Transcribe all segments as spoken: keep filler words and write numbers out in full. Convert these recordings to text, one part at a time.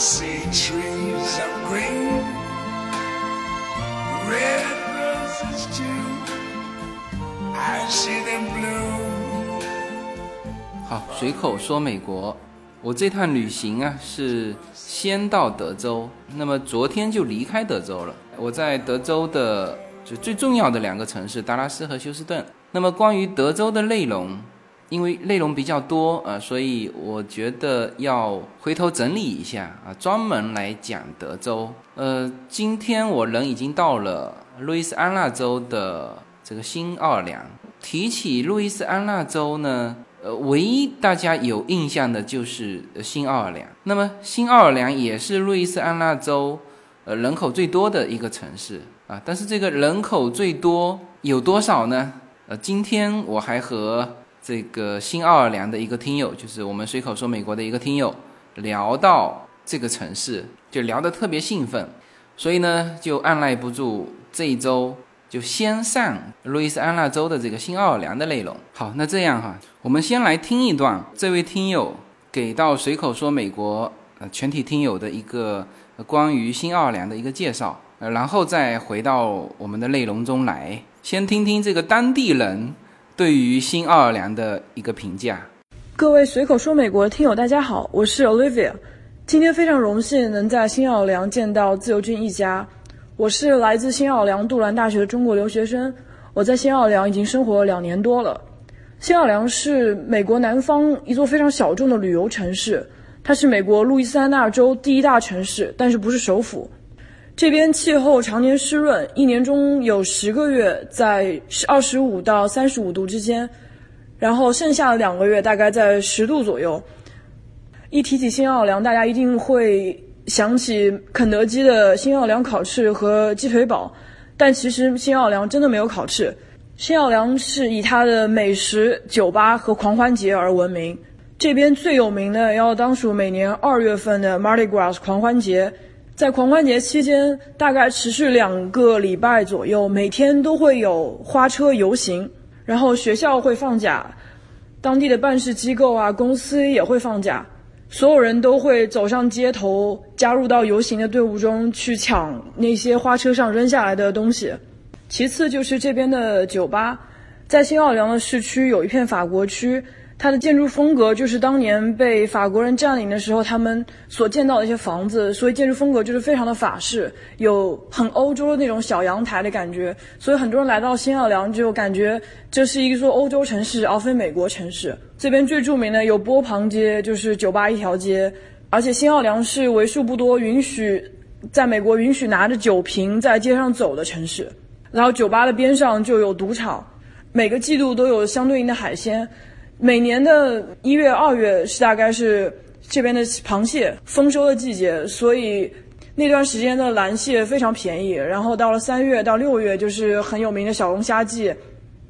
see trees of green, red roses too, I see them bloom. 好，随口说美国。我这趟旅行啊，是先到德州，那么昨天就离开德州了。我在德州的就最重要的两个城市，达拉斯和休斯顿。那么关于德州的内容，因为内容比较多、呃、所以我觉得要回头整理一下、啊、专门来讲德州。呃，今天我人已经到了路易斯安那州的这个新奥尔良。提起路易斯安那州呢，呃，唯一大家有印象的就是新奥尔良。那么新奥尔良也是路易斯安那州呃人口最多的一个城市啊，但是这个人口最多有多少呢？呃，今天我还和这个新奥尔良的一个听友，就是我们随口说美国的一个听友聊到这个城市，就聊得特别兴奋，所以呢就按耐不住这一周。就先上路易斯安那州的这个新奥尔良的内容。好，那这样哈，我们先来听一段这位听友给到随口说美国、呃、全体听友的一个、呃、关于新奥尔良的一个介绍、呃、然后再回到我们的内容中来，先听听这个当地人对于新奥尔良的一个评价。各位随口说美国的听友大家好，我是 Olivia， 今天非常荣幸能在新奥尔良见到自由军一家。我是来自新奥尔良杜兰大学的中国留学生，我在新奥尔良已经生活了两年多了。新奥尔良是美国南方一座非常小众的旅游城市，它是美国路易斯安那州第一大城市，但是不是首府。这边气候常年湿润，一年中有十个月在二十五到三十五度之间，然后剩下的两个月大概在十度左右。一提起新奥尔良，大家一定会想起肯德基的新奥尔良烤翅和鸡腿堡，但其实新奥尔良真的没有烤翅。新奥尔良是以它的美食、酒吧和狂欢节而闻名。这边最有名的要当属每年二月份的 Mardi Gras 狂欢节，在狂欢节期间，大概持续两个礼拜左右，每天都会有花车游行，然后学校会放假，当地的办事机构啊、公司也会放假。所有人都会走上街头，加入到游行的队伍中去抢那些花车上扔下来的东西。其次就是这边的酒吧，在新奥尔良的市区有一片法国区，它的建筑风格就是当年被法国人占领的时候他们所建造的一些房子，所以建筑风格就是非常的法式，有很欧洲的那种小阳台的感觉，所以很多人来到新奥尔良就感觉这是一座欧洲城市而非美国城市。这边最著名的有波旁街，就是酒吧一条街，而且新奥尔良是为数不多允许在美国允许拿着酒瓶在街上走的城市。然后酒吧的边上就有赌场，每个季度都有相对应的海鲜，每年的一月二月是大概是这边的螃蟹丰收的季节，所以那段时间的蓝蟹非常便宜。然后到了三月到六月就是很有名的小龙虾季，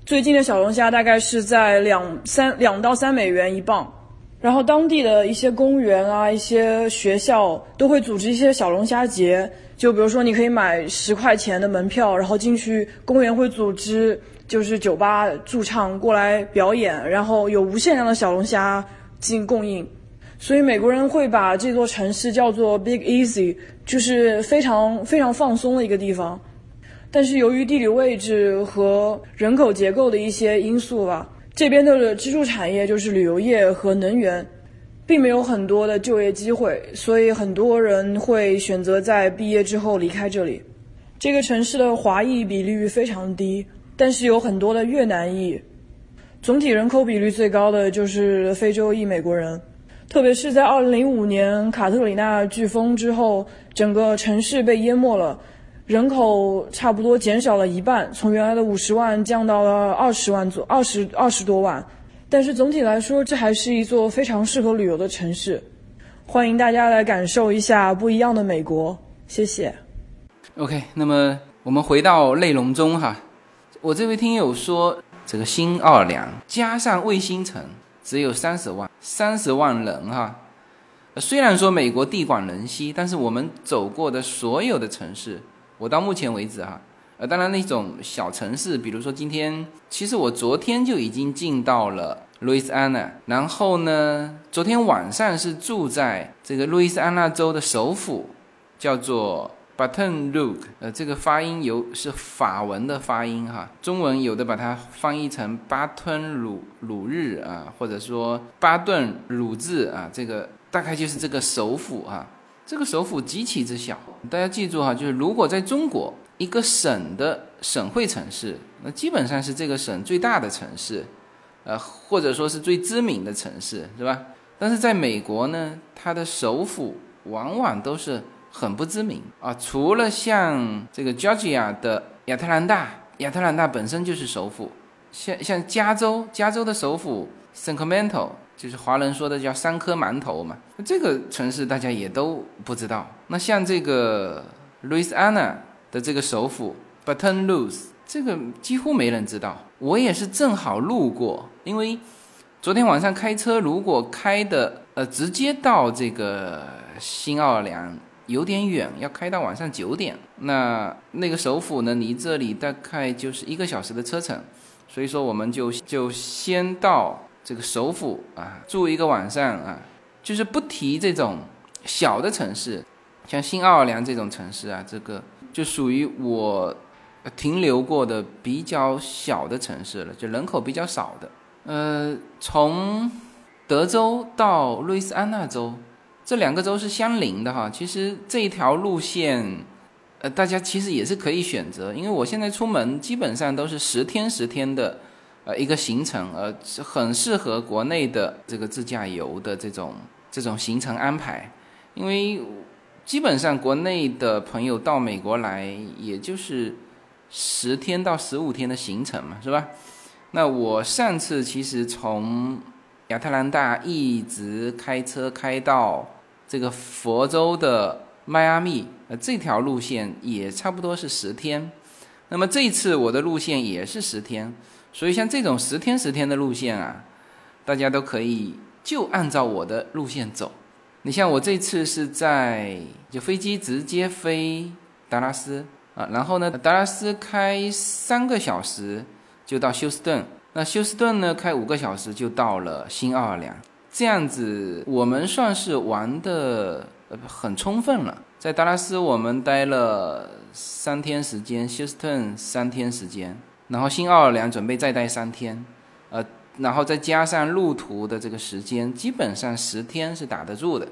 最近的小龙虾大概是在两三两到三美元一磅。然后当地的一些公园啊、一些学校都会组织一些小龙虾节，就比如说你可以买十块钱的门票，然后进去公园会组织就是酒吧驻唱过来表演，然后有无限量的小龙虾进供应。所以美国人会把这座城市叫做 Big Easy， 就是非常非常放松的一个地方。但是由于地理位置和人口结构的一些因素吧，这边的支柱产业就是旅游业和能源，并没有很多的就业机会，所以很多人会选择在毕业之后离开这里。这个城市的华裔比率非常低，但是有很多的越南裔，总体人口比率最高的就是非洲裔美国人。特别是在二零零五年卡特里娜飓风之后，整个城市被淹没了，人口差不多减少了一半，从原来的五十万降到了20万左 20, 20多万。但是总体来说，这还是一座非常适合旅游的城市，欢迎大家来感受一下不一样的美国，谢谢。 OK， 那么我们回到内容中哈。我这位听友说这个新奥尔良加上卫星城只有三十万人哈。虽然说美国地广人稀，但是我们走过的所有的城市，我到目前为止哈，呃，当然那种小城市，比如说今天，其实我昨天就已经进到了路易斯安那，然后呢昨天晚上是住在这个路易斯安那州的首府叫做 Baton Rouge， 呃，这个发音有是法文的发音哈，中文有的把它翻译成巴顿鲁鲁日啊，或者说巴顿鲁治啊，这个大概就是这个首府啊。这个首府极其之小，大家记住哈，就是如果在中国一个省的省会城市，那基本上是这个省最大的城市，呃，或者说是最知名的城市，是吧？但是在美国呢，它的首府往往都是很不知名啊，除了像这个 Georgia 的亚特兰大，亚特兰大本身就是首府，像像加州，加州的首府 Sacramento， 就是华人说的叫三颗馒头嘛，这个城市大家也都不知道。那像这个 Louisiana 的这个首府 Baton Rouge， 这个几乎没人知道。我也是正好路过，因为昨天晚上开车，如果开的呃直接到这个新奥尔良。有点远，要开到晚上九点。那那个首府呢，离这里大概就是一个小时的车程，所以说我们就就先到这个首府啊，住一个晚上啊。就是不提这种小的城市，像新奥尔良这种城市啊，这个就属于我停留过的比较小的城市了，就人口比较少的。呃，从德州到路易斯安那州。这两个州是相邻的哈，其实这一条路线，呃，大家其实也是可以选择，因为我现在出门基本上都是十天十天的，呃，一个行程，呃，很适合国内的这个自驾游的这种这种行程安排，因为基本上国内的朋友到美国来也就是十天到十五天的行程嘛，是吧？那我上次其实从亚特兰大一直开车开到。这个佛州的迈阿密，呃，这条路线也差不多是十天。那么这一次我的路线也是十天，所以像这种十天十天的路线啊，大家都可以就按照我的路线走。你像我这次是在就飞机直接飞达拉斯啊，然后呢，达拉斯开三个小时就到休斯顿，那休斯顿呢开五个小时就到了新奥尔良。这样子我们算是玩的很充分了，在达拉斯我们待了三天时间，休斯顿三天时间，然后新奥尔良准备再待三天，呃，然后再加上路途的这个时间，基本上十天是打得住的。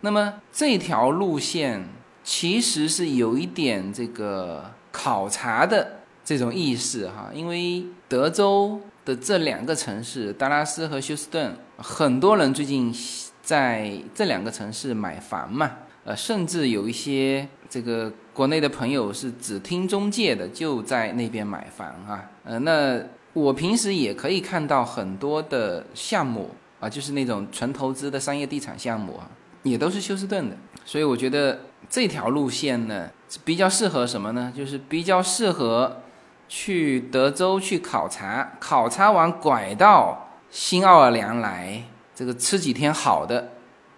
那么这条路线其实是有一点这个考察的这种意识哈，因为德州的这两个城市，达拉斯和休斯顿，很多人最近在这两个城市买房嘛，呃，甚至有一些这个国内的朋友是只听中介的，就在那边买房啊。呃，那我平时也可以看到很多的项目啊，就是那种纯投资的商业地产项目啊，也都是休斯顿的。所以我觉得这条路线呢，比较适合什么呢？就是比较适合。去德州去考察，考察完拐到新奥尔良来，这个吃几天好的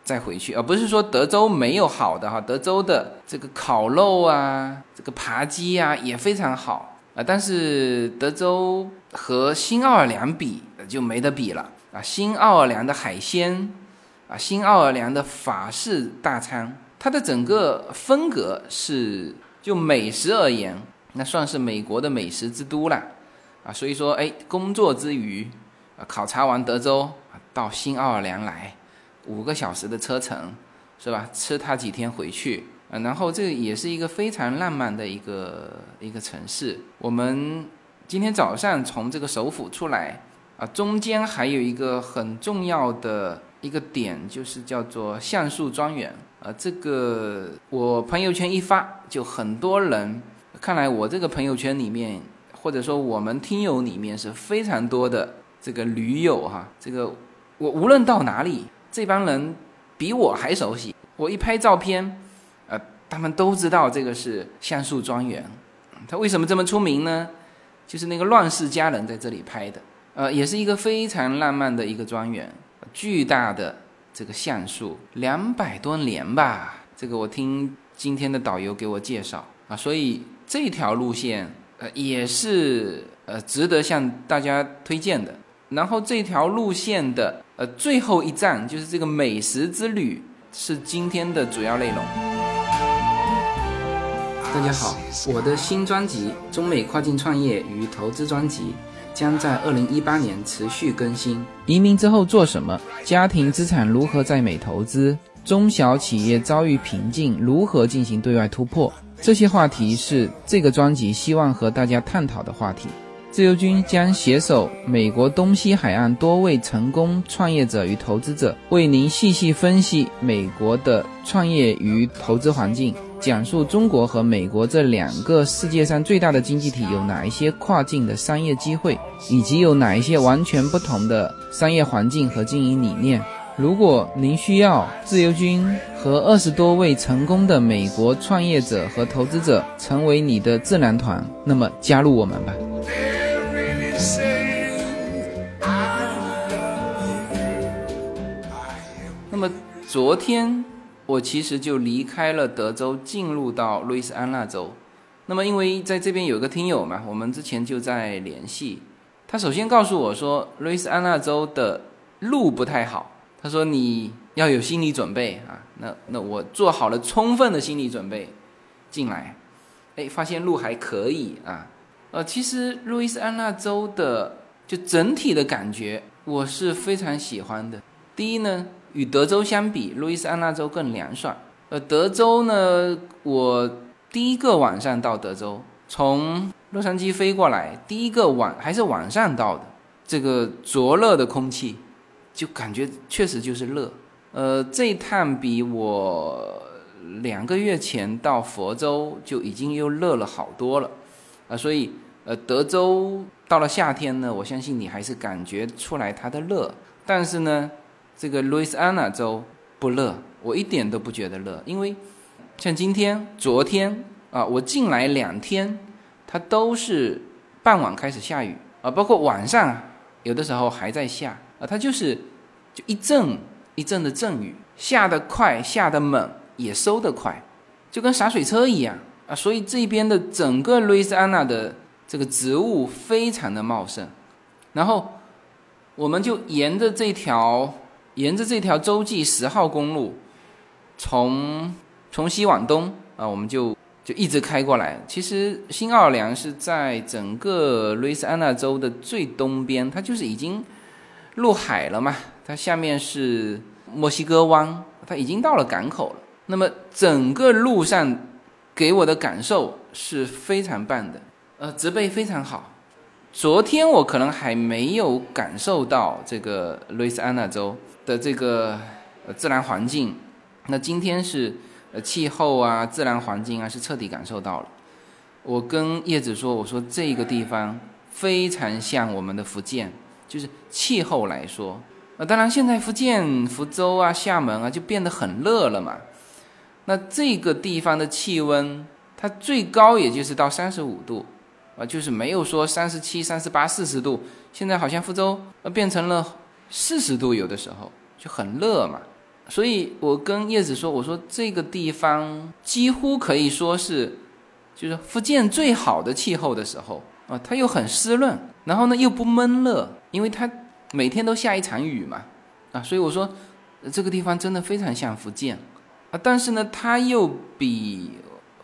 再回去，而不是说德州没有好的哈，德州的这个烤肉啊，这个扒鸡啊也非常好啊，但是德州和新奥尔良比就没得比了啊，新奥尔良的海鲜啊，新奥尔良的法式大餐，它的整个风格是就美食而言。那算是美国的美食之都啦，啊，所以说，哎，工作之余，啊，考察完德州到新奥尔良来，五个小时的车程，是吧？吃它几天回去，啊，然后这也是一个非常浪漫的一个一个城市。我们今天早上从这个首府出来，啊，中间还有一个很重要的一个点，就是叫做橡树庄园，啊，这个我朋友圈一发，就很多人。看来我这个朋友圈里面，或者说我们听友里面是非常多的这个驴友哈，这个我无论到哪里，这帮人比我还熟悉。我一拍照片，呃，他们都知道这个是橡树庄园。它为什么这么出名呢？就是那个《乱世佳人》在这里拍的，呃，也是一个非常浪漫的一个庄园，巨大的这个橡树，两百多年吧。这个我听今天的导游给我介绍啊，所以。这条路线呃也是呃值得向大家推荐的。然后这条路线的呃最后一站就是这个美食之旅，是今天的主要内容。大家好，我的新专辑《中美跨境创业与投资》专辑将在二零一八年持续更新。移民之后做什么？家庭资产如何在美投资？中小企业遭遇瓶颈，如何进行对外突破？这些话题是这个专辑希望和大家探讨的话题。自由军将携手美国东西海岸多位成功创业者与投资者，为您细细分析美国的创业与投资环境，讲述中国和美国这两个世界上最大的经济体有哪一些跨境的商业机会，以及有哪一些完全不同的商业环境和经营理念。如果您需要自由军和二十多位成功的美国创业者和投资者成为你的智囊团，那么加入我们吧。那么昨天我其实就离开了德州，进入到路易斯安那州。那么因为在这边有个听友嘛，我们之前就在联系，他首先告诉我说路易斯安那州的路不太好，他说你要有心理准备啊。那那我做好了充分的心理准备进来，哎，发现路还可以啊。呃，其实路易斯安那州的就整体的感觉我是非常喜欢的。第一呢，与德州相比，路易斯安那州更凉爽。呃，德州呢，我第一个晚上到德州，从洛杉矶飞过来，第一个晚还是晚上到的。这个灼热的空气，就感觉确实就是热。呃，这一趟比我两个月前到佛州就已经又热了好多了。啊、呃，所以呃，德州到了夏天呢，我相信你还是感觉出来它的热，但是呢。这个路易斯安那州不热，我一点都不觉得热，因为像今天昨天啊，我进来两天它都是傍晚开始下雨啊，包括晚上有的时候还在下啊，它就是就一阵一阵的阵雨，下得快下得猛也收得快，就跟洒水车一样啊，所以这边的整个路易斯安那的这个植物非常的茂盛。然后我们就沿着这条沿着这条州际十号公路，从从西往东啊，我们就就一直开过来。其实新奥尔良是在整个路易斯安那州的最东边，它就是已经入海了嘛，它下面是墨西哥湾，它已经到了港口了。那么整个路上给我的感受是非常棒的，呃，植被非常好。昨天我可能还没有感受到这个路易斯安那州的这个自然环境，那今天是气候啊自然环境啊是彻底感受到了。我跟叶子说，我说这个地方非常像我们的福建，就是气候来说。那当然现在福建福州啊厦门啊就变得很热了嘛，那这个地方的气温它最高也就是到三十五度，就是没有说三十七、三十八、四十度，现在好像福州变成了四十度，有的时候就很热嘛。所以我跟叶子说，我说这个地方几乎可以说是就是福建最好的气候的时候啊，它又很湿润，然后呢又不闷热，因为它每天都下一场雨嘛啊，所以我说这个地方真的非常像福建啊，但是呢它又比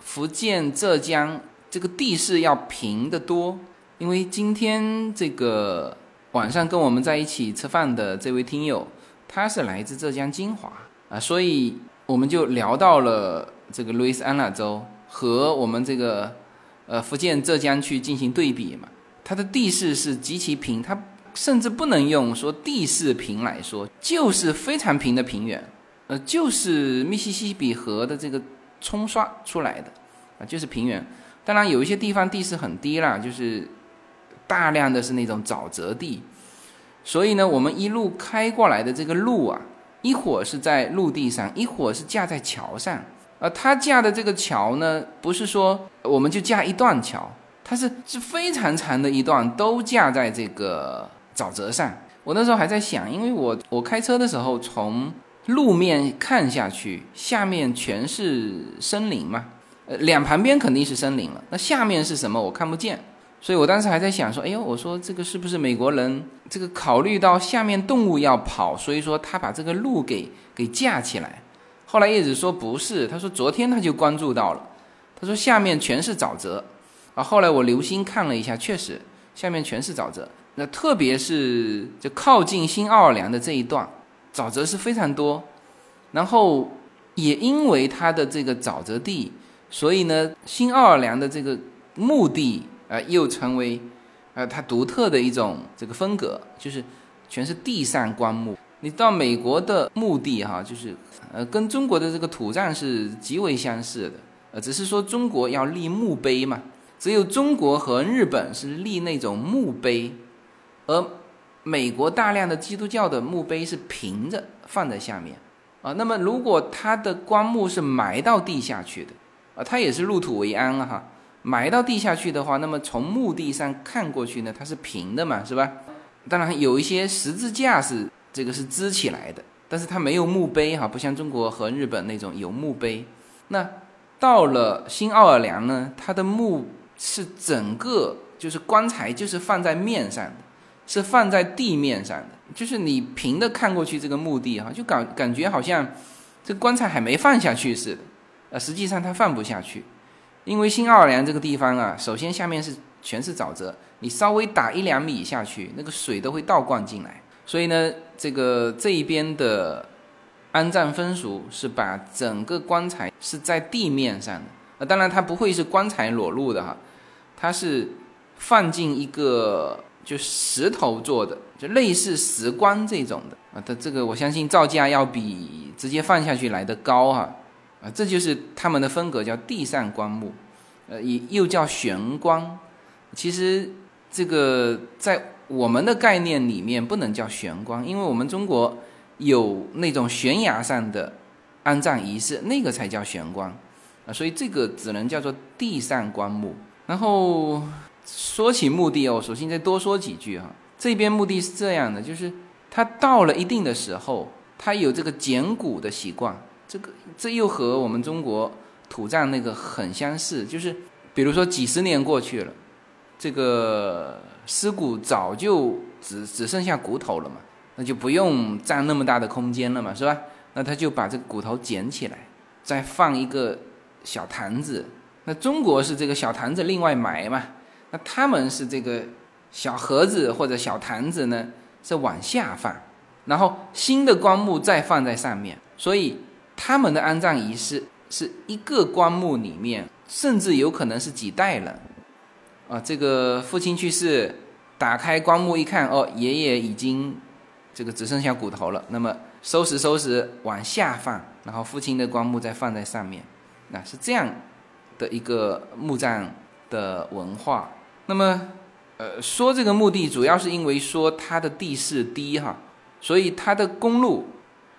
福建浙江这个地势要平得多。因为今天这个晚上跟我们在一起吃饭的这位听友，他是来自浙江金华啊，所以我们就聊到了这个路易斯安那州和我们这个呃福建浙江去进行对比嘛，它的地势是极其平，它甚至不能用说地势平来说，就是非常平的平原，呃，就是密西西比河的这个冲刷出来的啊，就是平原。当然有一些地方地势很低啦，就是大量的是那种沼泽地，所以呢我们一路开过来的这个路啊，一会儿是在陆地上，一会儿是架在桥上。而它架的这个桥呢，不是说我们就架一段桥，它是非常长的一段都架在这个沼泽上。我那时候还在想，因为我我开车的时候从路面看下去，下面全是森林嘛，呃，两旁边肯定是森林了，那下面是什么我看不见，所以我当时还在想说，哎呦，我说这个是不是美国人这个考虑到下面动物要跑，所以说他把这个路给给架起来。后来叶子说不是，他说昨天他就关注到了，他说下面全是沼泽。啊，后来我留心看了一下，确实下面全是沼泽。那特别是就靠近新奥尔良的这一段，沼泽是非常多。然后也因为它的这个沼泽地，所以呢，新奥尔良的这个墓地。呃，又成为，呃，它独特的一种这个风格，就是全是地上棺木。你到美国的墓地哈，就是呃，跟中国的这个土葬是极为相似的，呃，只是说中国要立墓碑嘛，只有中国和日本是立那种墓碑，而美国大量的基督教的墓碑是平着放在下面啊、呃。那么如果它的棺木是埋到地下去的，啊、呃，它也是入土为安了哈。埋到地下去的话，那么从墓地上看过去呢，它是平的嘛，是吧？当然有一些十字架是这个是支起来的，但是它没有墓碑哈，不像中国和日本那种有墓碑。那到了新奥尔良呢，它的墓是整个就是棺材就是放在面上的，是放在地面上的，就是你平的看过去这个墓地哈，就感感觉好像这棺材还没放下去似的，呃，实际上它放不下去。因为新奥尔良这个地方啊，首先下面是全是沼泽，你稍微打一两米下去，那个水都会倒灌进来。所以呢，这个这一边的安葬风俗是把整个棺材是在地面上的。呃，当然它不会是棺材裸露的哈，它是放进一个就石头做的，就类似石棺这种的啊。它这个我相信造价要比直接放下去来的高哈。啊，这就是他们的风格，叫地上棺木，呃，也又叫悬棺。其实这个在我们的概念里面不能叫悬棺，因为我们中国有那种悬崖上的安葬仪式，那个才叫悬棺啊，所以这个只能叫做地上棺木。然后说起墓地哦，首先再多说几句哈。这边墓地是这样的，就是它到了一定的时候，它有这个捡骨的习惯。这个这又和我们中国土葬那个很相似，就是比如说几十年过去了，这个尸骨早就只只剩下骨头了嘛，那就不用占那么大的空间了嘛，是吧？那他就把这个骨头捡起来，再放一个小坛子。那中国是这个小坛子另外埋嘛，那他们是这个小盒子或者小坛子呢是往下放，然后新的棺木再放在上面，所以。他们的安葬仪式是一个棺木里面，甚至有可能是几代人，啊，这个父亲去世，打开棺木一看，哦，爷爷已经这个只剩下骨头了，那么收拾收拾往下放，然后父亲的棺木再放在上面，那是这样的一个墓葬的文化。那么，呃，说这个墓地主要是因为说它的地势低哈，所以它的公路。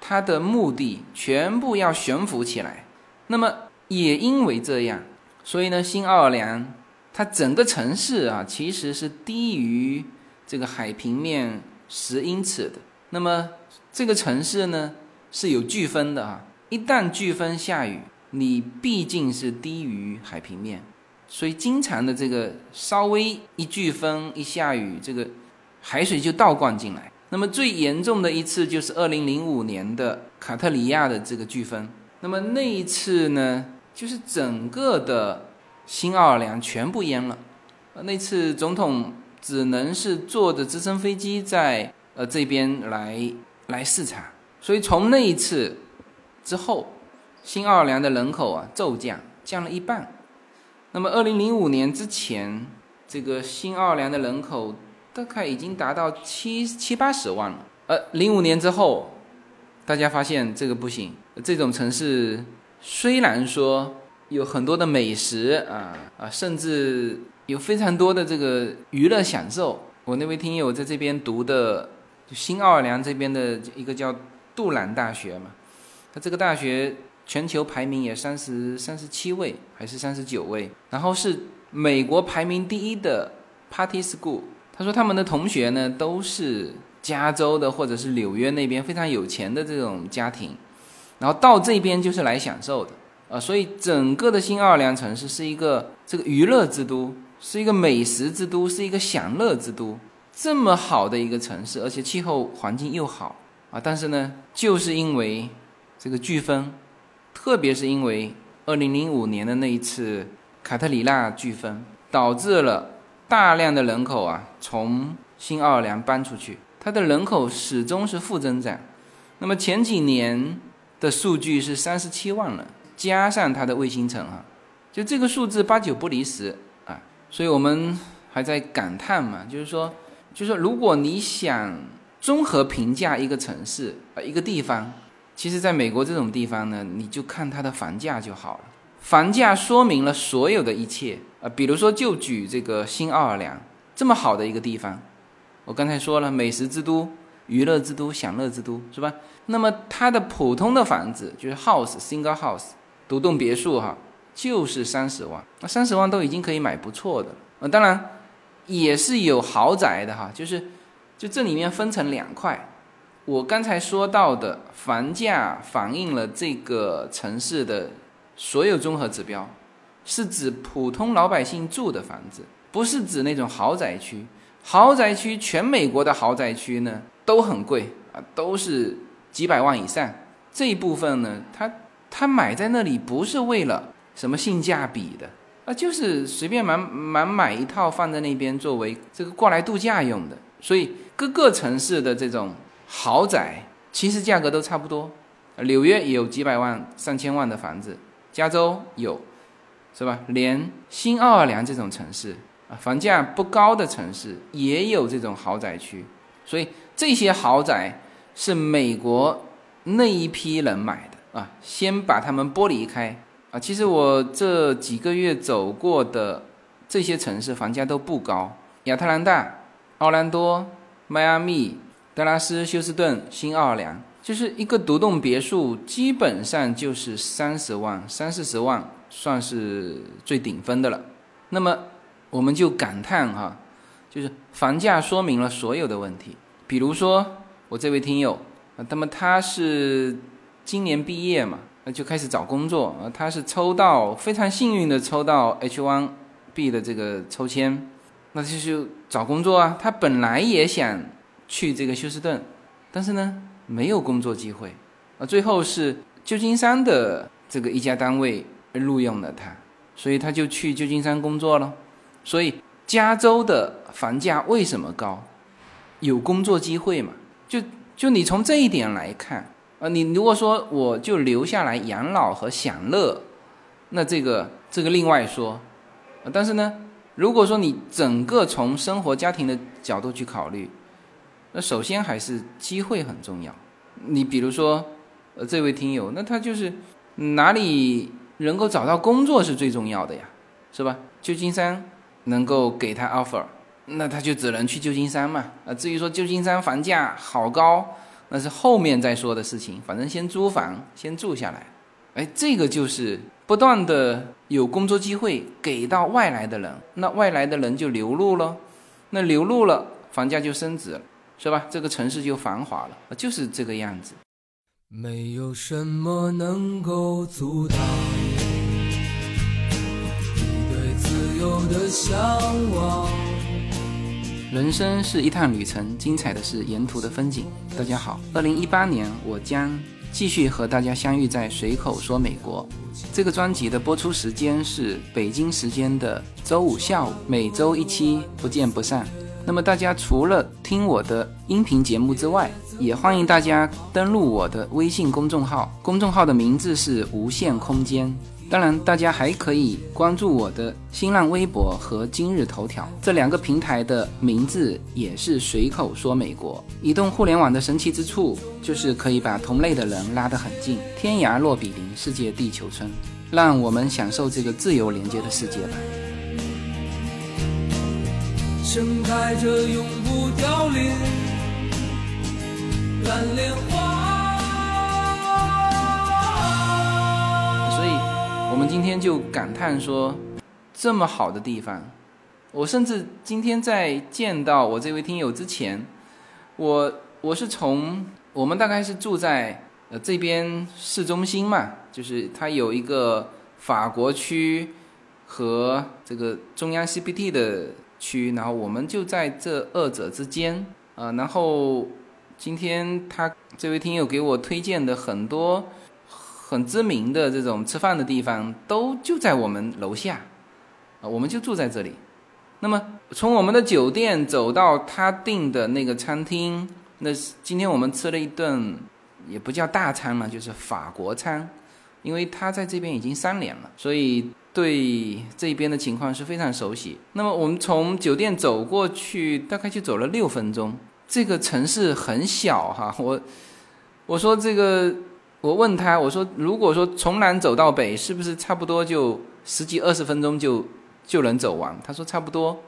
它的墓地全部要悬浮起来，那么也因为这样，所以呢，新奥尔良它整个城市啊，其实是低于这个海平面十英尺的。那么这个城市呢是有飓风的啊，一旦飓风下雨，你毕竟是低于海平面，所以经常的这个稍微一飓风一下雨，这个海水就倒灌进来。那么最严重的一次就是二零零五年的卡特里亚的这个飓风。那么那一次呢，就是整个的新奥尔良全部淹了。那次总统只能是坐着直升飞机在呃这边来来视察。所以从那一次之后，新奥尔良的人口啊骤降，降了一半。那么二零零五年之前，这个新奥尔良的人口。大概已经达到七七八十万了。呃，零五年之后，大家发现这个不行。这种城市虽然说有很多的美食啊啊，甚至有非常多的这个娱乐享受。我那位听友在这边读的新奥尔良这边的一个叫杜兰大学嘛，它这个大学全球排名也三十三十七位还是三十九位，然后是美国排名第一的 Party School。他说他们的同学呢都是加州的或者是纽约那边非常有钱的这种家庭，然后到这边就是来享受的，呃，所以整个的新奥尔良城市是一个这个娱乐之都，是一个美食之都，是一个享乐之都，这么好的一个城市，而且气候环境又好啊。但是呢，就是因为这个飓风，特别是因为二零零五年的那一次卡特里娜飓风，导致了大量的人口啊从新奥尔良搬出去，它的人口始终是负增长。那么前几年的数据是三十七万人，加上它的卫星城啊，就这个数字八九不离十啊。所以我们还在感叹嘛，就是说就是说如果你想综合评价一个城市一个地方，其实在美国这种地方呢，你就看它的房价就好了。房价说明了所有的一切啊。比如说就举这个新奥尔良这么好的一个地方，我刚才说了，美食之都、娱乐之都、享乐之都，是吧？那么它的普通的房子就是 house single house 独栋别墅哈，就是三十万，那三十万都已经可以买不错的啊。当然也是有豪宅的哈，就是就这里面分成两块。我刚才说到的房价反映了这个城市的所有综合指标，是指普通老百姓住的房子，不是指那种豪宅区。豪宅区，全美国的豪宅区呢都很贵啊，都是几百万以上。这一部分呢，他他买在那里不是为了什么性价比的啊，就是随便蛮蛮买一套放在那边作为这个过来度假用的。所以各个城市的这种豪宅其实价格都差不多，纽约也有几百万、上千万的房子，加州有，是吧？连新奥尔良这种城市啊，房价不高的城市也有这种豪宅区，所以这些豪宅是美国那一批人买的啊。先把他们剥离开啊。其实我这几个月走过的这些城市房价都不高，亚特兰大、奥兰多、迈阿密、达拉斯、休斯顿、新奥尔良，就是一个独栋别墅基本上就是三十万、三四十万。算是最顶峰的了。那么我们就感叹哈、啊，就是房价说明了所有的问题。比如说我这位听友，那么他是今年毕业嘛，就开始找工作，他是抽到非常幸运的抽到 H 一 B 的这个抽签，那就是找工作啊。他本来也想去这个休斯顿，但是呢没有工作机会，最后是旧金山的这个一家单位录用了他，所以他就去旧金山工作了。所以加州的房价为什么高？有工作机会嘛？就就你从这一点来看啊，你如果说我就留下来养老和享乐，那这个这个另外说。但是呢，如果说你整个从生活家庭的角度去考虑，那首先还是机会很重要。你比如说，呃，这位听友，那他就是哪里？能够找到工作是最重要的呀，是吧？旧金山能够给他 offer， 那他就只能去旧金山嘛。至于说旧金山房价好高，那是后面再说的事情，反正先租房先住下来。哎，这个就是不断的有工作机会给到外来的人，那外来的人就流入了，那流入了房价就升值了，是吧？这个城市就繁华了，就是这个样子。没有什么能够阻挡你对自由的向往。人生是一趟旅程，精彩的是沿途的风景。大家好，二零一八年我将继续和大家相遇在随口说美国。这个专辑的播出时间是北京时间的周五下午，每周一期，不见不散。那么大家除了听我的音频节目之外，也欢迎大家登录我的微信公众号，公众号的名字是无限空间。当然大家还可以关注我的新浪微博和今日头条，这两个平台的名字也是随口说美国。移动互联网的神奇之处就是可以把同类的人拉得很近，天涯若比邻，世界地球村。让我们享受这个自由连接的世界吧。盛开着永不凋零蓝莲花。所以我们今天就感叹说，这么好的地方，我甚至今天在见到我这位听友之前，我我是从我们大概是住在呃这边市中心嘛，就是它有一个法国区，和这个中央 C B D 的区，然后我们就在这二者之间、呃、然后今天他这位听友给我推荐的很多很知名的这种吃饭的地方都就在我们楼下、呃、我们就住在这里。那么从我们的酒店走到他订的那个餐厅，那今天我们吃了一顿也不叫大餐嘛，就是法国餐，因为他在这边已经三年了，所以对这边的情况是非常熟悉。那么我们从酒店走过去大概就走了六分钟。这个城市很小哈，我我说这个我问他，我说如果说从南走到北是不是差不多就十几二十分钟就就能走完，他说差不多，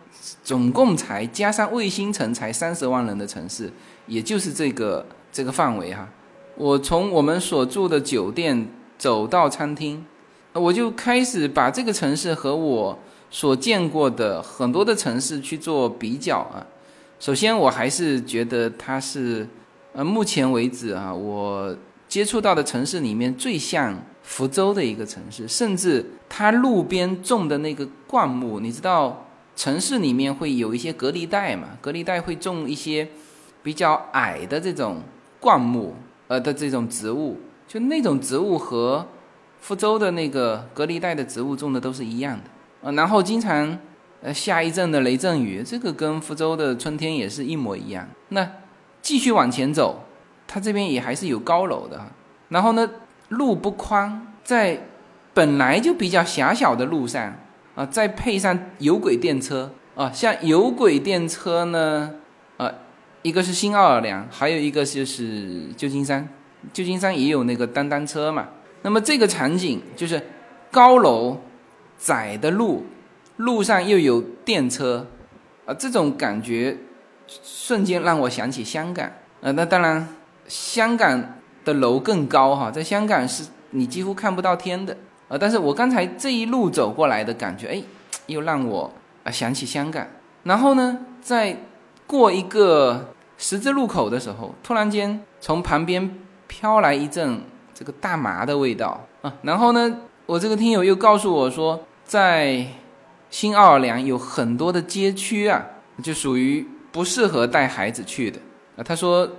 总共才加上卫星城才三十万人的城市，也就是这个这个范围哈。我从我们所住的酒店走到餐厅，我就开始把这个城市和我所见过的很多的城市去做比较啊。首先我还是觉得它是呃，目前为止啊，我接触到的城市里面最像福州的一个城市，甚至它路边种的那个灌木，你知道城市里面会有一些隔离带嘛，隔离带会种一些比较矮的这种灌木呃的这种植物，就那种植物和福州的那个隔离带的植物种的都是一样的、呃、然后经常呃下一阵的雷阵雨，这个跟福州的春天也是一模一样。那继续往前走，它这边也还是有高楼的，然后呢路不宽，在本来就比较狭小的路上啊，再配上有轨电车啊，像有轨电车呢，啊，一个是新奥尔良，还有一个就是旧金山，旧金山也有那个单单车嘛。那么这个场景就是高楼、窄的路，路上又有电车，啊，这种感觉瞬间让我想起香港。呃、啊，那当然，香港的楼更高哈，在香港是你几乎看不到天的，呃，但是我刚才这一路走过来的感觉，哎，又让我啊想起香港。然后呢，在过一个十字路口的时候，突然间从旁边飘来一阵这个大麻的味道啊。然后呢，我这个听友又告诉我说，在新奥尔良有很多的街区啊，就属于不适合带孩子去的啊。他说，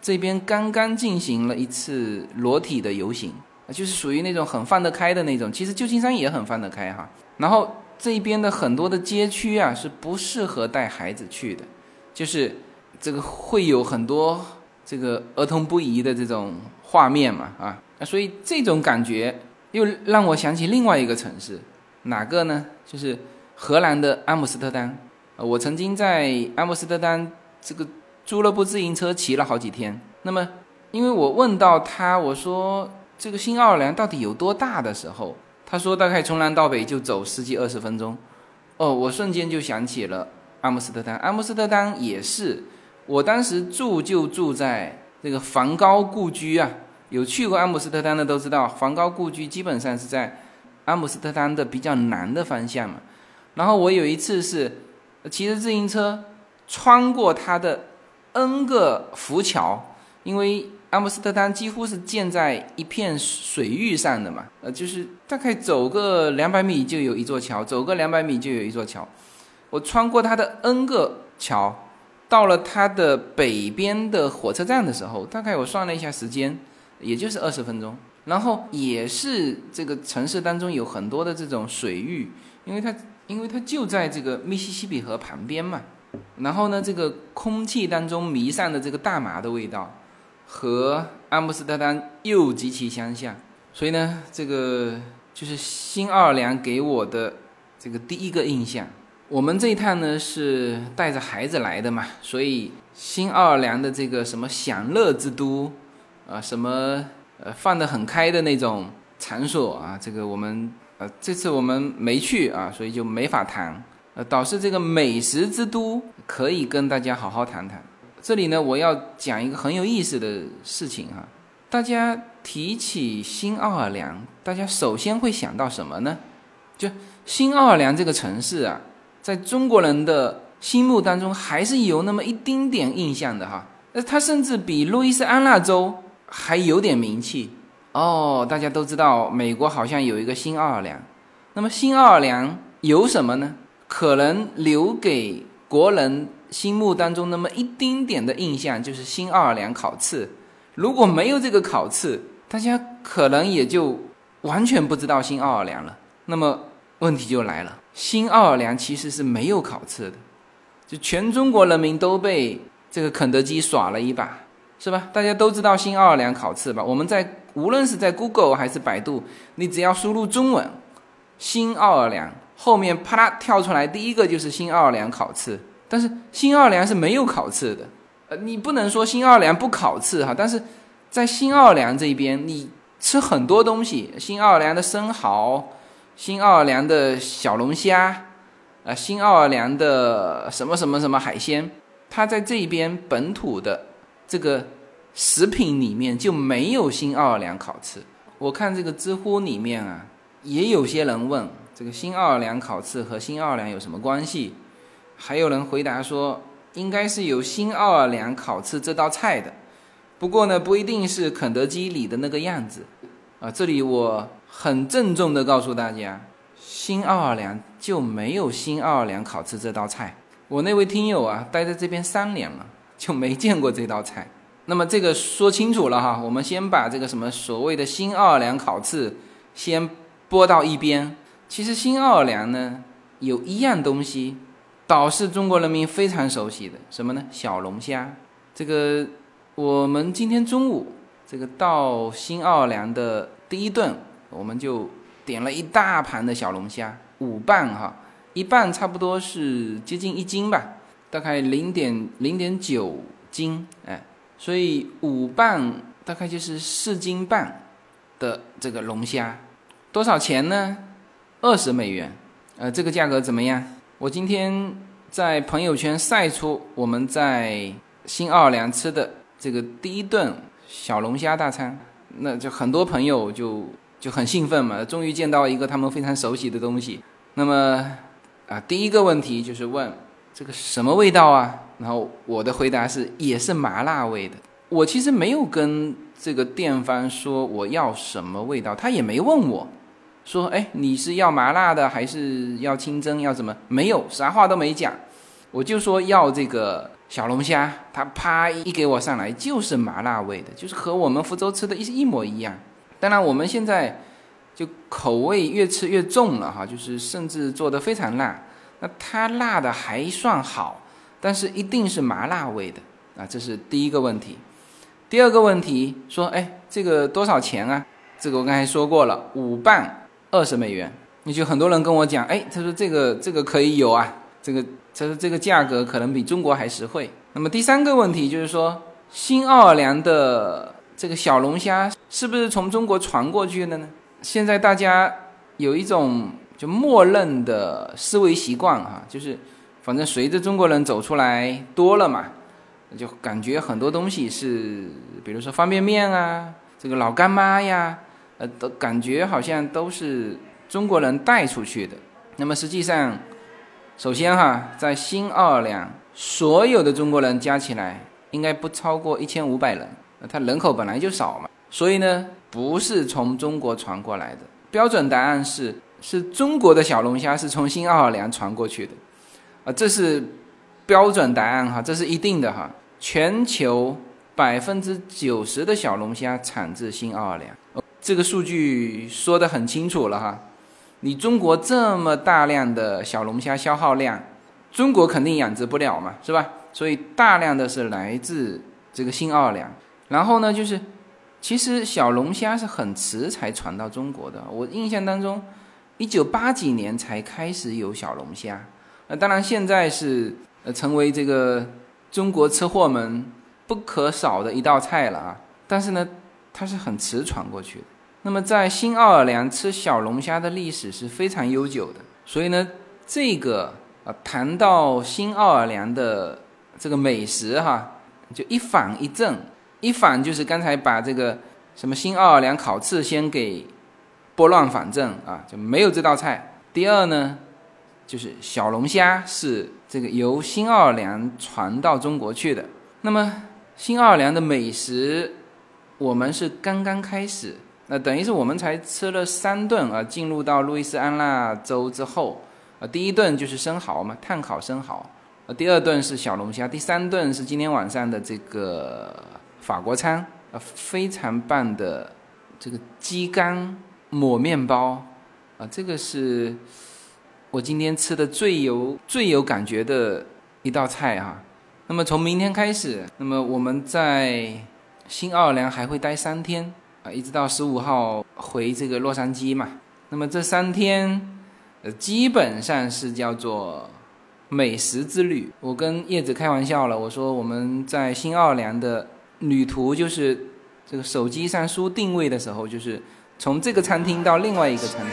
这边刚刚进行了一次裸体的游行，就是属于那种很放得开的那种，其实旧金山也很放得开哈。然后这边的很多的街区啊是不适合带孩子去的，就是这个会有很多这个儿童不宜的这种画面嘛啊，所以这种感觉又让我想起另外一个城市，哪个呢？就是荷兰的阿姆斯特丹。我曾经在阿姆斯特丹这个租了部自行车骑了好几天。那么因为我问到他，我说这个新奥尔良到底有多大的时候，他说大概从南到北就走十几二十分钟。哦，我瞬间就想起了阿姆斯特丹。阿姆斯特丹也是，我当时住就住在这个梵高故居啊，有去过阿姆斯特丹的都知道，梵高故居基本上是在阿姆斯特丹的比较南的方向嘛。然后我有一次是骑着自行车穿过他的N 个浮桥，因为阿姆斯特丹几乎是建在一片水域上的嘛，呃，就是大概走个两百米就有一座桥，走个两百米就有一座桥。我穿过它的 N 个桥，到了它的北边的火车站的时候，大概我算了一下时间，也就是二十分钟。然后也是这个城市当中有很多的这种水域，因为它因为它就在这个密西西比河旁边嘛。然后呢，这个空气当中弥散的这个大麻的味道和阿姆斯特丹又极其相像，所以呢这个就是新奥尔良给我的这个第一个印象。我们这一趟呢是带着孩子来的嘛，所以新奥尔良的这个什么享乐之都啊、呃，什么呃放得很开的那种场所啊，这个我们呃这次我们没去啊，所以就没法谈。呃，倒是这个美食之都可以跟大家好好谈谈。这里呢，我要讲一个很有意思的事情哈。大家提起新奥尔良，大家首先会想到什么呢？就新奥尔良这个城市啊，在中国人的心目当中还是有那么一丁点印象的哈。它甚至比路易斯安那州还有点名气哦。大家都知道，美国好像有一个新奥尔良，那么新奥尔良有什么呢？可能留给国人心目当中那么一丁点的印象，就是新奥尔良烤翅。如果没有这个烤翅，大家可能也就完全不知道新奥尔良了。那么问题就来了，新奥尔良其实是没有烤翅的，就全中国人民都被这个肯德基耍了一把，是吧？大家都知道新奥尔良烤翅吧？我们在无论是在 Google 还是百度，你只要输入中文新奥尔良，后面啪啦跳出来第一个就是新奥尔良烤翅。但是新奥尔良是没有烤翅的，呃，你不能说新奥尔良不烤翅哈，但是在新奥尔良这边你吃很多东西，新奥尔良的生蚝，新奥尔良的小龙虾，呃，新奥尔良的什么什么什么海鲜，它在这边本土的这个食品里面就没有新奥尔良烤翅。我看这个知乎里面啊，也有些人问这个新奥尔良烤翅和新奥尔良有什么关系，还有人回答说应该是有新奥尔良烤翅这道菜的，不过呢不一定是肯德基里的那个样子啊。这里我很郑重地告诉大家，新奥尔良就没有新奥尔良烤翅这道菜。我那位听友啊待在这边三年了，就没见过这道菜。那么这个说清楚了哈，我们先把这个什么所谓的新奥尔良烤翅先拨到一边。其实新奥尔良呢有一样东西倒是中国人民非常熟悉的，什么呢？小龙虾。这个我们今天中午这个到新奥尔良的第一顿，我们就点了一大盘的小龙虾，五磅哈，一磅差不多是接近一斤吧，大概 零点九 斤，哎，所以五磅大概就是四斤半的这个龙虾。多少钱呢？二十美元。呃，这个价格怎么样？我今天在朋友圈晒出我们在新奥尔良吃的这个第一顿小龙虾大餐，那就很多朋友就就很兴奋嘛，终于见到一个他们非常熟悉的东西。那么啊，第一个问题就是问这个什么味道啊？然后我的回答是也是麻辣味的。我其实没有跟这个店方说我要什么味道，他也没问我说哎，你是要麻辣的还是要清蒸要什么，没有，啥话都没讲，我就说要这个小龙虾，他啪一给我上来就是麻辣味的，就是和我们福州吃的一模一样。当然我们现在就口味越吃越重了哈，就是甚至做得非常辣，那它辣的还算好，但是一定是麻辣味的啊，这是第一个问题。第二个问题说哎，这个多少钱啊？这个我刚才说过了，五磅二十美元。你就很多人跟我讲，哎，他说这个这个可以有啊，这个他说这个价格可能比中国还实惠。那么第三个问题就是说，新奥尔良的这个小龙虾是不是从中国传过去的呢？现在大家有一种就默认的思维习惯啊，就是反正随着中国人走出来多了嘛，就感觉很多东西是，比如说方便面啊，这个老干妈呀，呃，都感觉好像都是中国人带出去的。那么实际上，首先哈，在新奥尔良，所有的中国人加起来应该不超过一千五百人，它人口本来就少嘛，所以呢，不是从中国传过来的。标准答案是，是中国的小龙虾是从新奥尔良传过去的，啊、呃，这是标准答案哈，这是一定的哈。全球百分之九十的小龙虾产自新奥尔良。这个数据说得很清楚了哈，你中国这么大量的小龙虾消耗量，中国肯定养殖不了嘛，是吧？所以大量的是来自这个新奥尔良。然后呢，就是其实小龙虾是很迟才传到中国的，我印象当中一九八几年才开始有小龙虾。那当然现在是成为这个中国吃货们不可少的一道菜了啊，但是呢它是很迟传过去的。那么在新奥尔良吃小龙虾的历史是非常悠久的，所以呢这个、啊、谈到新奥尔良的这个美食哈，就一反一正。一反就是刚才把这个什么新奥尔良烤翅先给拨乱反正啊，就没有这道菜。第二呢，就是小龙虾是这个由新奥尔良传到中国去的。那么新奥尔良的美食我们是刚刚开始，那等于是我们才吃了三顿啊，进入到路易斯安那州之后啊，第一顿就是生蚝嘛，炭烤生蚝，啊，第二顿是小龙虾，第三顿是今天晚上的这个法国餐啊，非常棒的这个鸡肝抹面包啊，这个是我今天吃的最有最有感觉的一道菜啊。那么从明天开始，那么我们在新奥尔良还会待三天啊，一直到十五号回这个洛杉矶嘛。那么这三天，呃，基本上是叫做美食之旅。我跟叶子开玩笑了，我说我们在新奥尔良的旅途就是这个手机上输定位的时候，就是从这个餐厅到另外一个餐厅。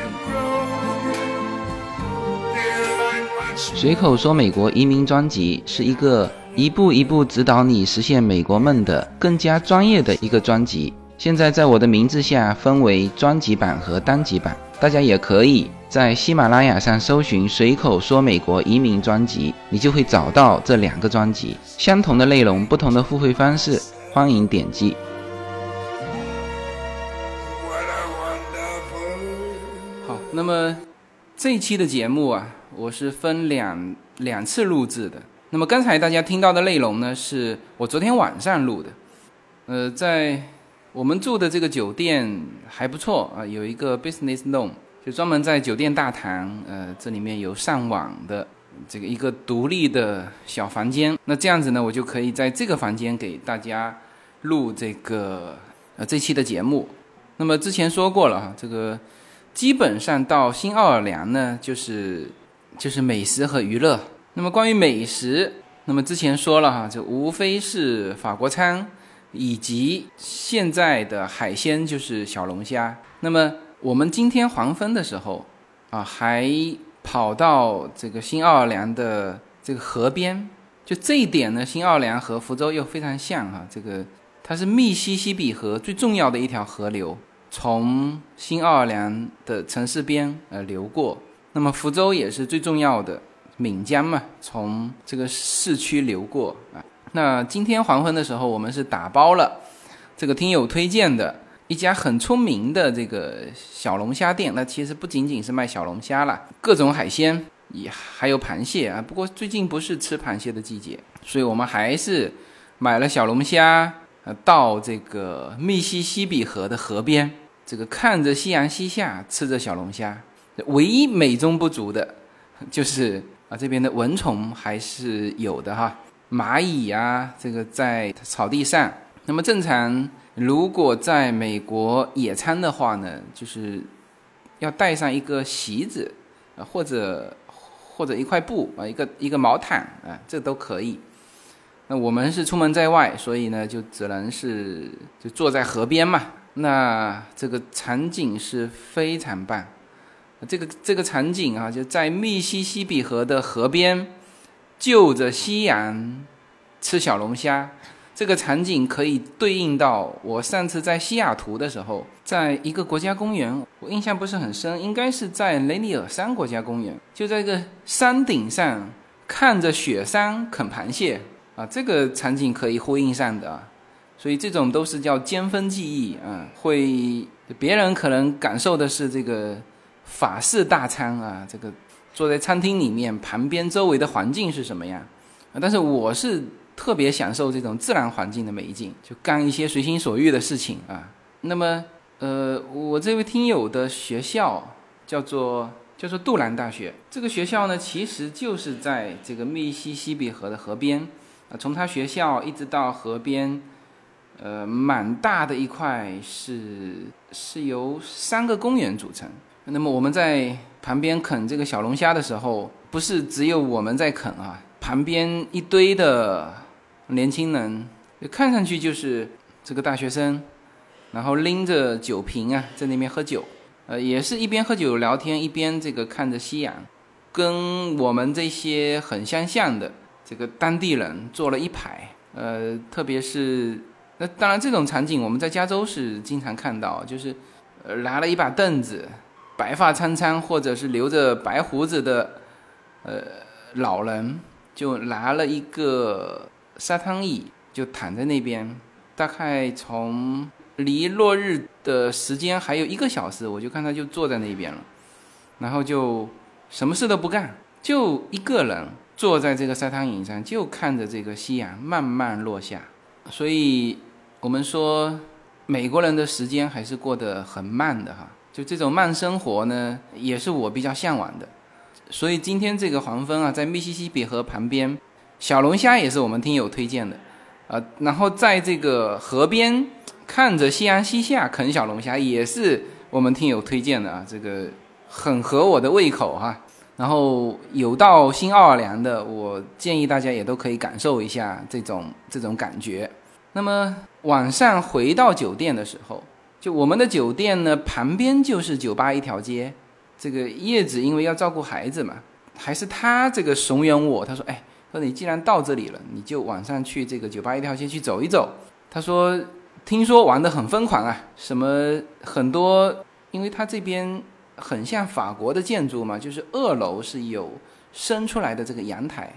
随口说美国移民专辑是一个一步一步指导你实现美国梦的更加专业的一个专辑，现在在我的名字下分为专辑版和单集版，大家也可以在喜马拉雅上搜寻随口说美国移民专辑，你就会找到这两个专辑，相同的内容，不同的付费方式，欢迎点击。好，那么这一期的节目啊，我是分两两次录制的。那么刚才大家听到的内容呢，是我昨天晚上录的。呃，在我们住的这个酒店还不错啊，有一个 business room， 就专门在酒店大堂，呃，这里面有上网的这个一个独立的小房间。那这样子呢，我就可以在这个房间给大家录这个呃这期的节目。那么之前说过了啊，这个基本上到新奥尔良呢，就是。就是美食和娱乐。那么关于美食，那么之前说了哈，就无非是法国餐以及现在的海鲜，就是小龙虾。那么我们今天黄昏的时候啊，还跑到这个新奥尔良的这个河边，就这一点呢，新奥尔良和福州又非常像哈，这个它是密西西比河最重要的一条河流，从新奥尔良的城市边呃流过。那么福州也是最重要的闽江嘛，从这个市区流过啊。那今天黄昏的时候，我们是打包了这个听友推荐的一家很出名的这个小龙虾店。那其实不仅仅是卖小龙虾啦，各种海鲜也还有螃蟹啊。不过最近不是吃螃蟹的季节，所以我们还是买了小龙虾，呃，到这个密西西比河的河边，这个看着夕阳西下，吃着小龙虾。唯一美中不足的就是啊，这边的蚊虫还是有的哈，蚂蚁啊，这个在草地上。那么正常如果在美国野餐的话呢，就是要带上一个席子啊，或者或者一块布啊，一个一个毛毯啊，这都可以。那我们是出门在外，所以呢就只能是就坐在河边嘛。那这个场景是非常棒。这个这个场景啊，就在密西西比河的河边，就着夕阳吃小龙虾。这个场景可以对应到我上次在西雅图的时候，在一个国家公园，我印象不是很深，应该是在雷尼尔山国家公园，就在一个山顶上看着雪山啃螃蟹啊，这个场景可以呼应上的啊。所以这种都是叫尖峰记忆啊，会别人可能感受的是这个。法式大餐啊，这个坐在餐厅里面，旁边周围的环境是什么样？但是我是特别享受这种自然环境的美景，就干一些随心所欲的事情啊。那么，呃，我这位听友的学校叫做叫做杜兰大学，这个学校呢，其实就是在这个密西西比河的河边啊，从他学校一直到河边。呃，蛮大的一块是是由三个公园组成。那么我们在旁边啃这个小龙虾的时候，不是只有我们在啃啊，旁边一堆的年轻人，看上去就是这个大学生，然后拎着酒瓶啊，在那边喝酒，呃，也是一边喝酒聊天，一边这个看着夕阳，跟我们这些很相像的这个当地人坐了一排，呃，特别是。那当然这种场景我们在加州是经常看到，就是呃，拿了一把凳子，白发苍苍或者是留着白胡子的呃老人，就拿了一个沙滩椅就躺在那边，大概从离落日的时间还有一个小时，我就看他就坐在那边了，然后就什么事都不干，就一个人坐在这个沙滩椅上，就看着这个夕阳慢慢落下。所以我们说美国人的时间还是过得很慢的哈，就这种慢生活呢也是我比较向往的。所以今天这个黄蜂啊，在密西西比河旁边，小龙虾也是我们听友推荐的啊，然后在这个河边看着夕阳西下啃小龙虾也是我们听友推荐的啊，这个很合我的胃口哈。然后有到新奥尔良的，我建议大家也都可以感受一下这种这种感觉。那么晚上回到酒店的时候，就我们的酒店呢旁边就是酒吧一条街，这个叶子因为要照顾孩子嘛，还是他这个怂恿我，他说哎，说你既然到这里了，你就晚上去这个酒吧一条街去走一走。他说听说玩得很疯狂啊，什么很多，因为他这边很像法国的建筑嘛，就是二楼是有伸出来的这个阳台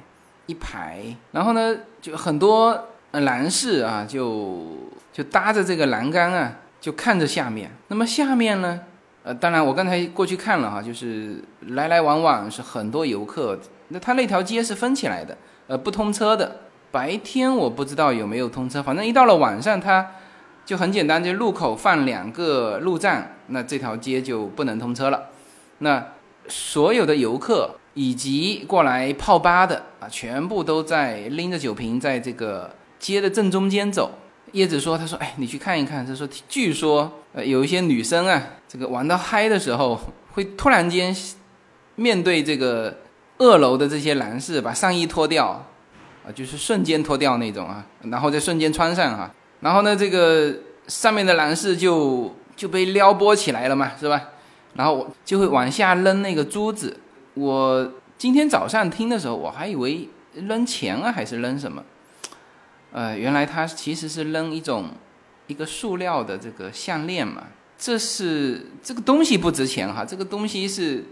一排，然后呢就很多男士啊就就搭着这个栏杆啊就看着下面。那么下面呢呃，当然我刚才过去看了哈，就是来来往往是很多游客，那他那条街是分起来的，呃，不通车的，白天我不知道有没有通车，反正一到了晚上他就很简单，就路口放两个路障，那这条街就不能通车了。那所有的游客以及过来泡吧的啊，全部都在拎着酒瓶在这个街的正中间走。叶子说，他说哎，你去看一看，他说据说呃有一些女生啊，这个玩到嗨的时候会突然间面对这个二楼的这些男士把上衣脱掉啊，就是瞬间脱掉那种啊，然后再瞬间穿上啊，然后呢这个上面的男士就就被撩拨起来了嘛，是吧，然后就会往下扔那个珠子。我今天早上听的时候我还以为扔钱啊还是扔什么，呃原来它其实是扔一种一个塑料的这个项链嘛。这是这个东西不值钱哈，这个东西是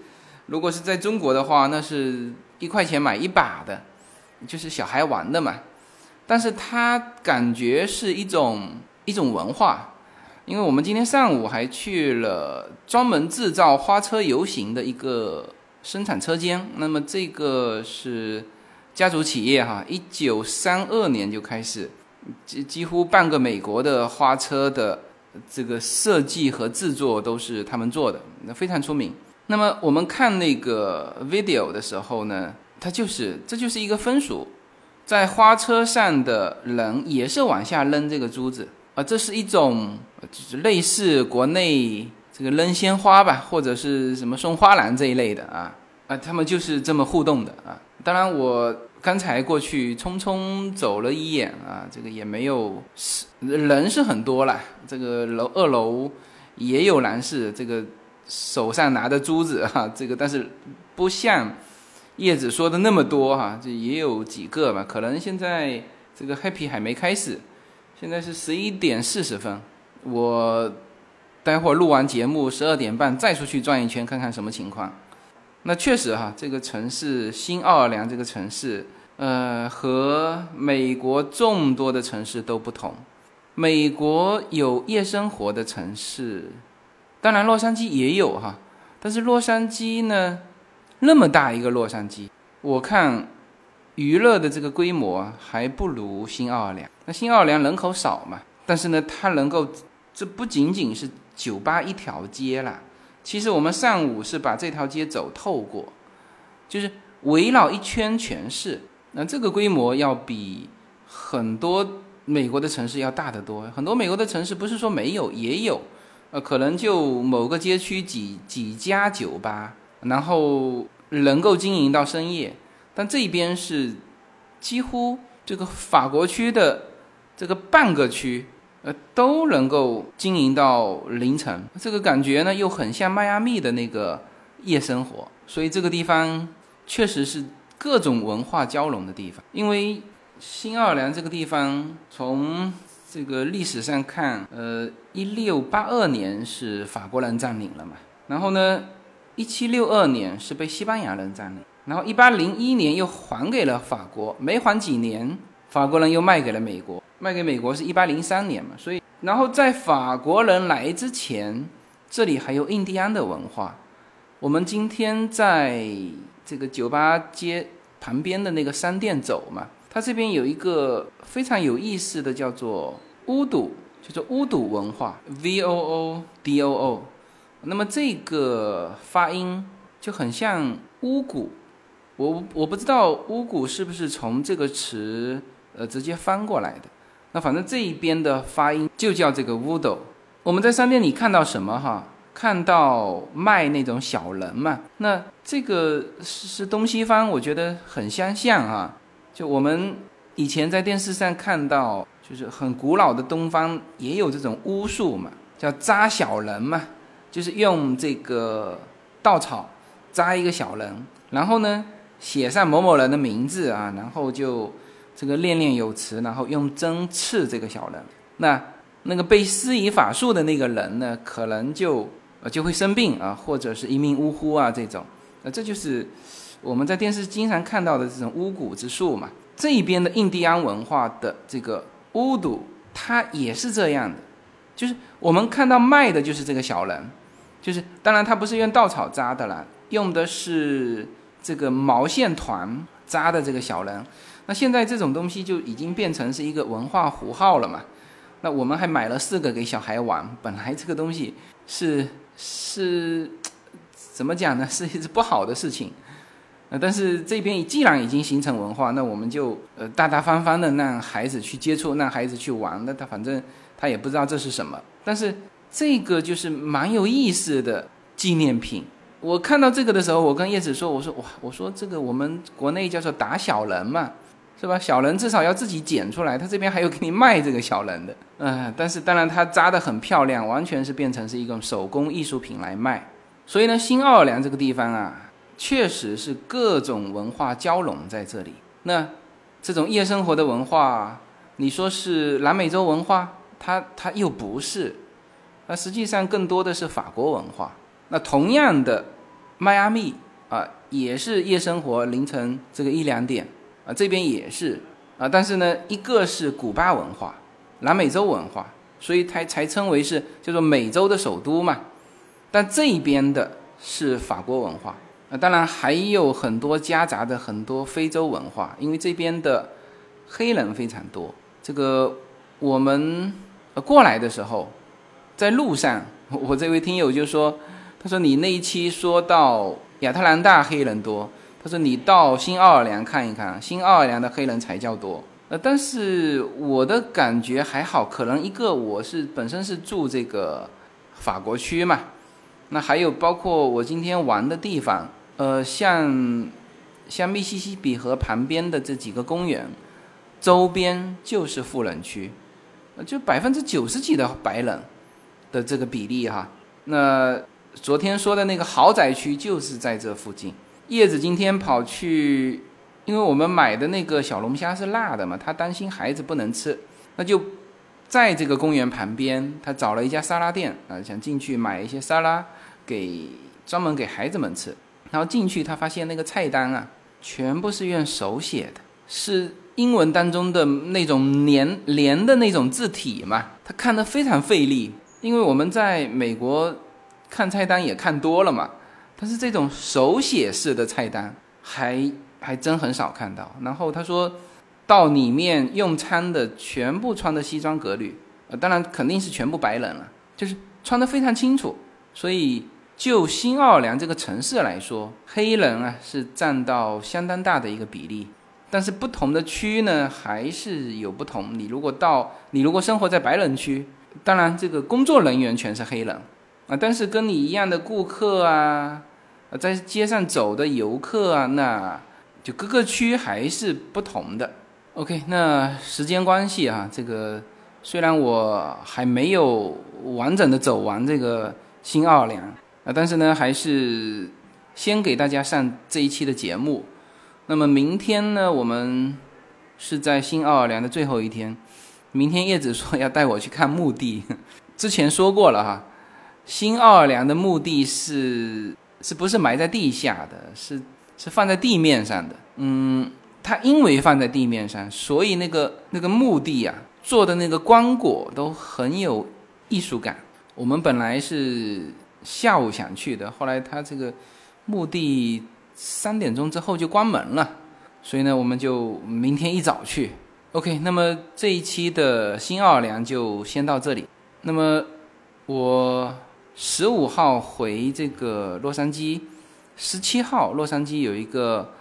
如果是在中国的话，那是一块钱买一把的，就是小孩玩的嘛。但是它感觉是一种一种文化，因为我们今天上午还去了专门制造花车游行的一个生产车间。那么这个是家族企业哈，一九三二年就开始，几几乎半个美国的花车的这个设计和制作都是他们做的，非常出名。那么我们看那个 video 的时候呢，它就是这就是一个风俗，在花车上的人也是往下扔这个珠子啊，这是一种就是类似国内这个扔鲜花吧，或者是什么送花篮这一类的啊。啊，他们就是这么互动的啊！当然，我刚才过去匆匆走了一眼啊，这个也没有人是很多啦。这个楼二楼也有男士，这个手上拿着珠子啊，这个但是不像叶子说的那么多哈、啊，这也有几个吧。可能现在这个 happy 还没开始，现在是十一点四十分，我待会儿录完节目十二点半再出去转一圈，看看什么情况。那确实哈、啊，这个城市新奥尔良这个城市，呃，和美国众多的城市都不同。美国有夜生活的城市，当然洛杉矶也有哈、啊，但是洛杉矶呢，那么大一个洛杉矶，我看娱乐的这个规模还不如新奥尔良。那新奥尔良人口少嘛，但是呢，它能够，这不仅仅是酒吧一条街啦。其实我们上午是把这条街走透过，就是围绕一圈全是，那这个规模要比很多美国的城市要大得多。很多美国的城市不是说没有，也有，呃，可能就某个街区几几家酒吧，然后能够经营到深夜。但这边是几乎这个法国区的这个半个区呃，都能够经营到凌晨，这个感觉呢又很像迈阿密的那个夜生活，所以这个地方确实是各种文化交融的地方。因为新奥尔良这个地方，从这个历史上看，呃，一六八二年是法国人占领了嘛，然后呢，一七六二年是被西班牙人占领，然后一八零一年又还给了法国，没还几年。法国人又卖给了美国，卖给美国是一八零三年嘛，所以然后在法国人来之前，这里还有印第安的文化。我们今天在这个酒吧街旁边的那个商店走嘛，它这边有一个非常有意思的叫做巫毒，就是巫毒文化 V O O D O O， 那么这个发音就很像巫蛊。我我不知道巫蛊是不是从这个词呃直接翻过来的，那反正这一边的发音就叫这个巫斗。我们在商店里看到什么哈？看到卖那种小人嘛，那这个是东西方，我觉得很相像啊。就我们以前在电视上看到，就是很古老的东方也有这种巫术嘛，叫扎小人嘛，就是用这个稻草扎一个小人，然后呢写上某某人的名字啊，然后就这个练练有词，然后用针刺这个小人。那那个被施以法术的那个人呢，可能就就会生病啊，或者是一命呜呼啊这种。那这就是我们在电视经常看到的这种巫蛊之术嘛。这一边的印第安文化的这个巫毒，它也是这样的，就是我们看到卖的就是这个小人，就是当然它不是用稻草扎的啦，用的是这个毛线团扎的这个小人。那现在这种东西就已经变成是一个文化符号了嘛。那我们还买了四个给小孩玩，本来这个东西是是怎么讲呢，是一不好的事情。呃、但是这边既然已经形成文化，那我们就、呃、大大方方的让孩子去接触，让孩子去玩，那他反正他也不知道这是什么。但是这个就是蛮有意思的纪念品。我看到这个的时候，我跟叶子说，我说哇，我说这个我们国内叫做打小人嘛，是吧？小人至少要自己剪出来，他这边还有给你卖这个小人的，呃、但是当然他扎得很漂亮，完全是变成是一种手工艺术品来卖。所以呢，新奥尔良这个地方啊，确实是各种文化交融在这里。那这种夜生活的文化，你说是南美洲文化，它它又不是，那实际上更多的是法国文化。那同样的，迈阿密啊，也是夜生活，凌晨这个一两点。啊，这边也是啊，但是呢，一个是古巴文化，南美洲文化，所以它才称为是叫做美洲的首都嘛。但这一边的是法国文化啊，当然还有很多夹杂的很多非洲文化，因为这边的黑人非常多。这个我们过来的时候，在路上，我这位听友就说，他说你那一期说到亚特兰大黑人多。他说你到新奥尔良看一看，新奥尔良的黑人才叫多。呃，但是我的感觉还好，可能一个我是本身是住这个法国区嘛，那还有包括我今天玩的地方，呃，像像密西西比河旁边的这几个公园，周边就是富人区，就百分之九十几的白人的这个比例哈。那昨天说的那个豪宅区就是在这附近。叶子今天跑去，因为我们买的那个小龙虾是辣的嘛，他担心孩子不能吃，那就在这个公园旁边，他找了一家沙拉店啊，想进去买一些沙拉给专门给孩子们吃。然后进去，他发现那个菜单啊，全部是用手写的，是英文当中的那种连连的那种字体嘛，他看得非常费力，因为我们在美国看菜单也看多了嘛。但是这种手写式的菜单还还真很少看到。然后他说到里面用餐的全部穿的西装革履，呃、当然肯定是全部白人了，就是穿得非常清楚。所以就新奥尔良这个城市来说，黑人啊是占到相当大的一个比例，但是不同的区呢还是有不同。你如果到你如果生活在白人区，当然这个工作人员全是黑人啊，但是跟你一样的顾客啊，在街上走的游客啊，那就各个区还是不同的。 OK， 那时间关系啊，这个虽然我还没有完整的走完这个新奥尔良啊，但是呢还是先给大家上这一期的节目。那么明天呢，我们是在新奥尔良的最后一天，明天叶子说要带我去看墓地。之前说过了哈，新奥尔良的墓地是是不是埋在地下的，是是放在地面上的。嗯，它因为放在地面上，所以那个那个墓地啊做的那个棺椁都很有艺术感。我们本来是下午想去的，后来它这个墓地三点钟之后就关门了，所以呢我们就明天一早去。 OK， 那么这一期的新奥尔良就先到这里。那么我十五号回这个洛杉矶，十七号洛杉矶有一个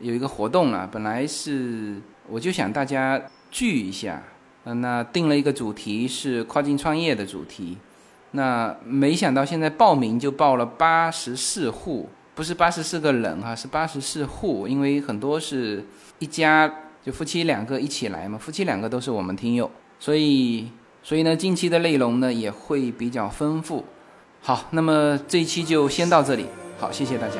有一个活动了、啊、本来是我就想大家聚一下，那定了一个主题是跨境创业的主题，那没想到现在报名就报了八十四户，不是八十四个人哈，是八十四户，因为很多是一家就夫妻两个一起来嘛，夫妻两个都是我们听友，所以所以呢近期的内容呢也会比较丰富。好，那么这一期就先到这里，好，谢谢大家。